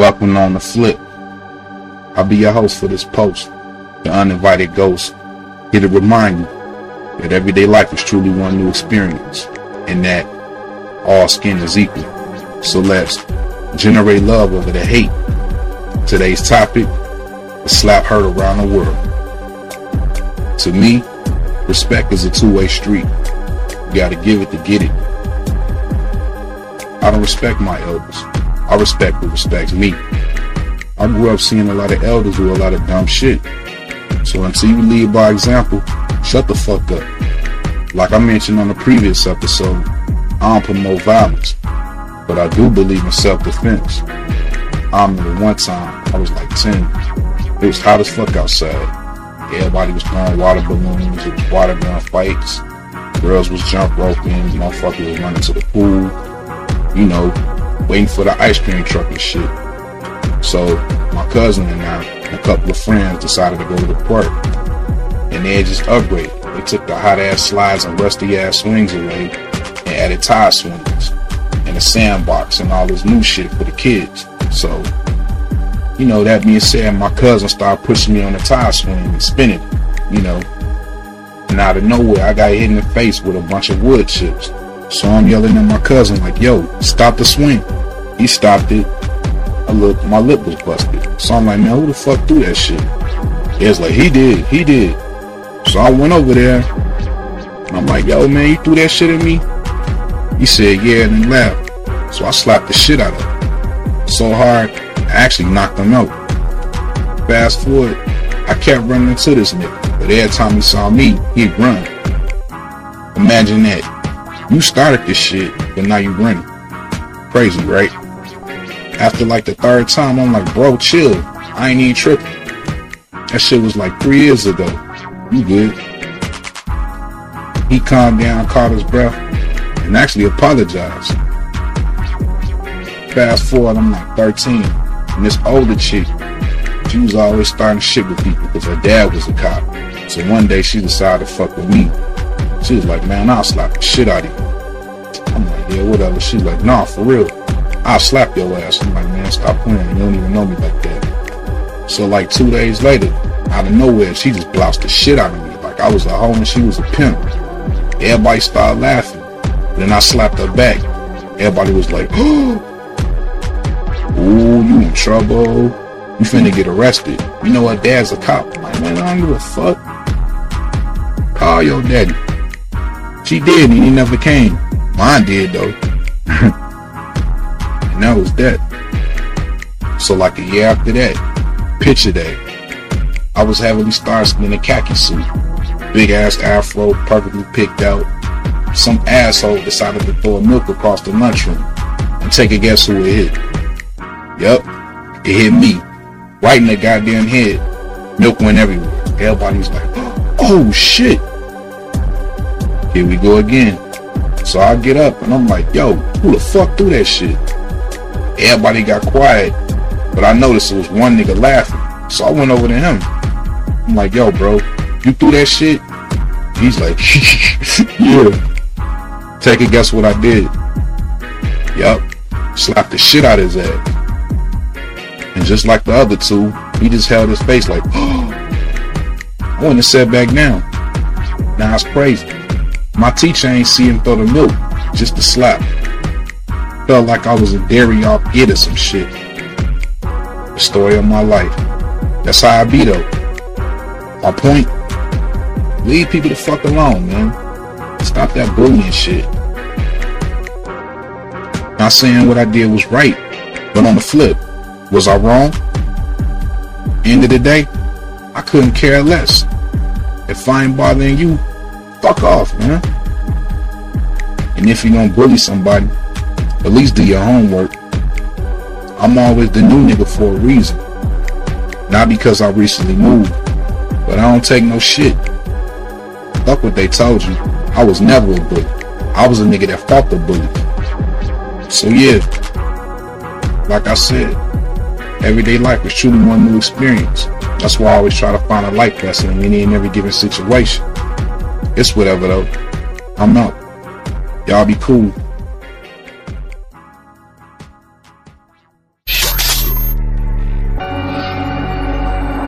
Welcome on The Flip. I'll be your host for this post, The Uninvited Ghost, here to remind you that everyday life is truly one new experience, and that all skin is equal. So let's generate love over the hate. Today's topic, a slap heard around the world. To me, respect is a two-way street. You gotta give it to get it. I don't respect my elders. I respect who respects me. I grew up seeing a lot of elders do a lot of dumb shit. So until you lead by example, shut the fuck up. Like I mentioned on the previous episode, I don't promote violence, but I do believe in self-defense. I remember one time, I was like 10. It was hot as fuck outside. Everybody was throwing water balloons, it was water gun fights. Girls was jump roping, motherfuckers was running to the pool, you know, waiting for the ice cream truck and shit. So my cousin and I and a couple of friends decided to go to the park, and they just upgraded. They took the hot ass slides and rusty ass swings away and added tire swings and a sandbox and all this new shit for the kids. So, you know, that being said, my cousin started pushing me on the tire swing and spinning, you know. And out of nowhere, I got hit in the face with a bunch of wood chips. So I'm yelling at my cousin like, yo, stop the swing. He stopped it. I looked, my lip was busted. So I'm like, man, who the fuck threw that shit? It's like, he did. So I went over there, and I'm like, yo, man, you threw that shit at me? He said, yeah, and he laughed. So I slapped the shit out of him so hard, I actually knocked him out. Fast forward, I kept running into this nigga, but every time he saw me, he'd run. Imagine that. You started this shit, but now you running. Crazy, right? After like the third time, I'm like, bro, chill. I ain't even tripping. That shit was like 3 years ago. You good? He calmed down, caught his breath, and actually apologized. Fast forward, I'm like 13, and this older chick, she was always starting shit with people because her dad was a cop. So one day she decided to fuck with me. She was like, man, I'll slap the shit out of you. I'm like, yeah, whatever. She's like, nah, for real. I'll slap your ass. I'm like, man, stop playing. You don't even know me like that. So like 2 days later, out of nowhere, she just bloused the shit out of me. Like I was a hoe and she was a pimp. Everybody started laughing. Then I slapped her back. Everybody was like, ooh, you in trouble. You finna get arrested. You know what? Dad's a cop. I'm like, man, I don't give a fuck. Call your daddy. She did and he never came. Mine did though. And that was that. So like a year after that, picture that, I was heavily starched in a khaki suit, big ass afro, perfectly picked out. Some asshole decided to throw a milk across the lunchroom, and take a guess who it hit. Yup, it hit me, right in the goddamn head. Milk went everywhere. Everybody was like, oh shit, here we go again. So I get up and I'm like, yo, who the fuck threw that shit? Everybody got quiet, but I noticed it was one nigga laughing, so I went over to him. I'm like, yo, bro, you threw that shit? He's like, yeah. Take a guess what I did. Yup, slapped the shit out of his ass. And just like the other two, he just held his face like, I wouldn't have sat back down. Nah, it's crazy. My teacher ain't see him throw the milk, just the slap. Felt like I was a dairy off kid or some shit. The story of my life. That's how I be though. My point? Leave people the fuck alone, man. Stop that bullying shit. Not saying what I did was right, but on the flip, was I wrong? End of the day, I couldn't care less. If I ain't bothering you, fuck off, man. And if you don't bully somebody, at least do your homework. I'm always the new nigga for a reason. Not because I recently moved, but I don't take no shit. Fuck what they told you. I was never a bully. I was a nigga that fought the bully. So yeah, like I said, everyday life is truly one new experience. That's why I always try to find a life lesson in any and every given situation. It's whatever though. I'm out. Y'all be cool.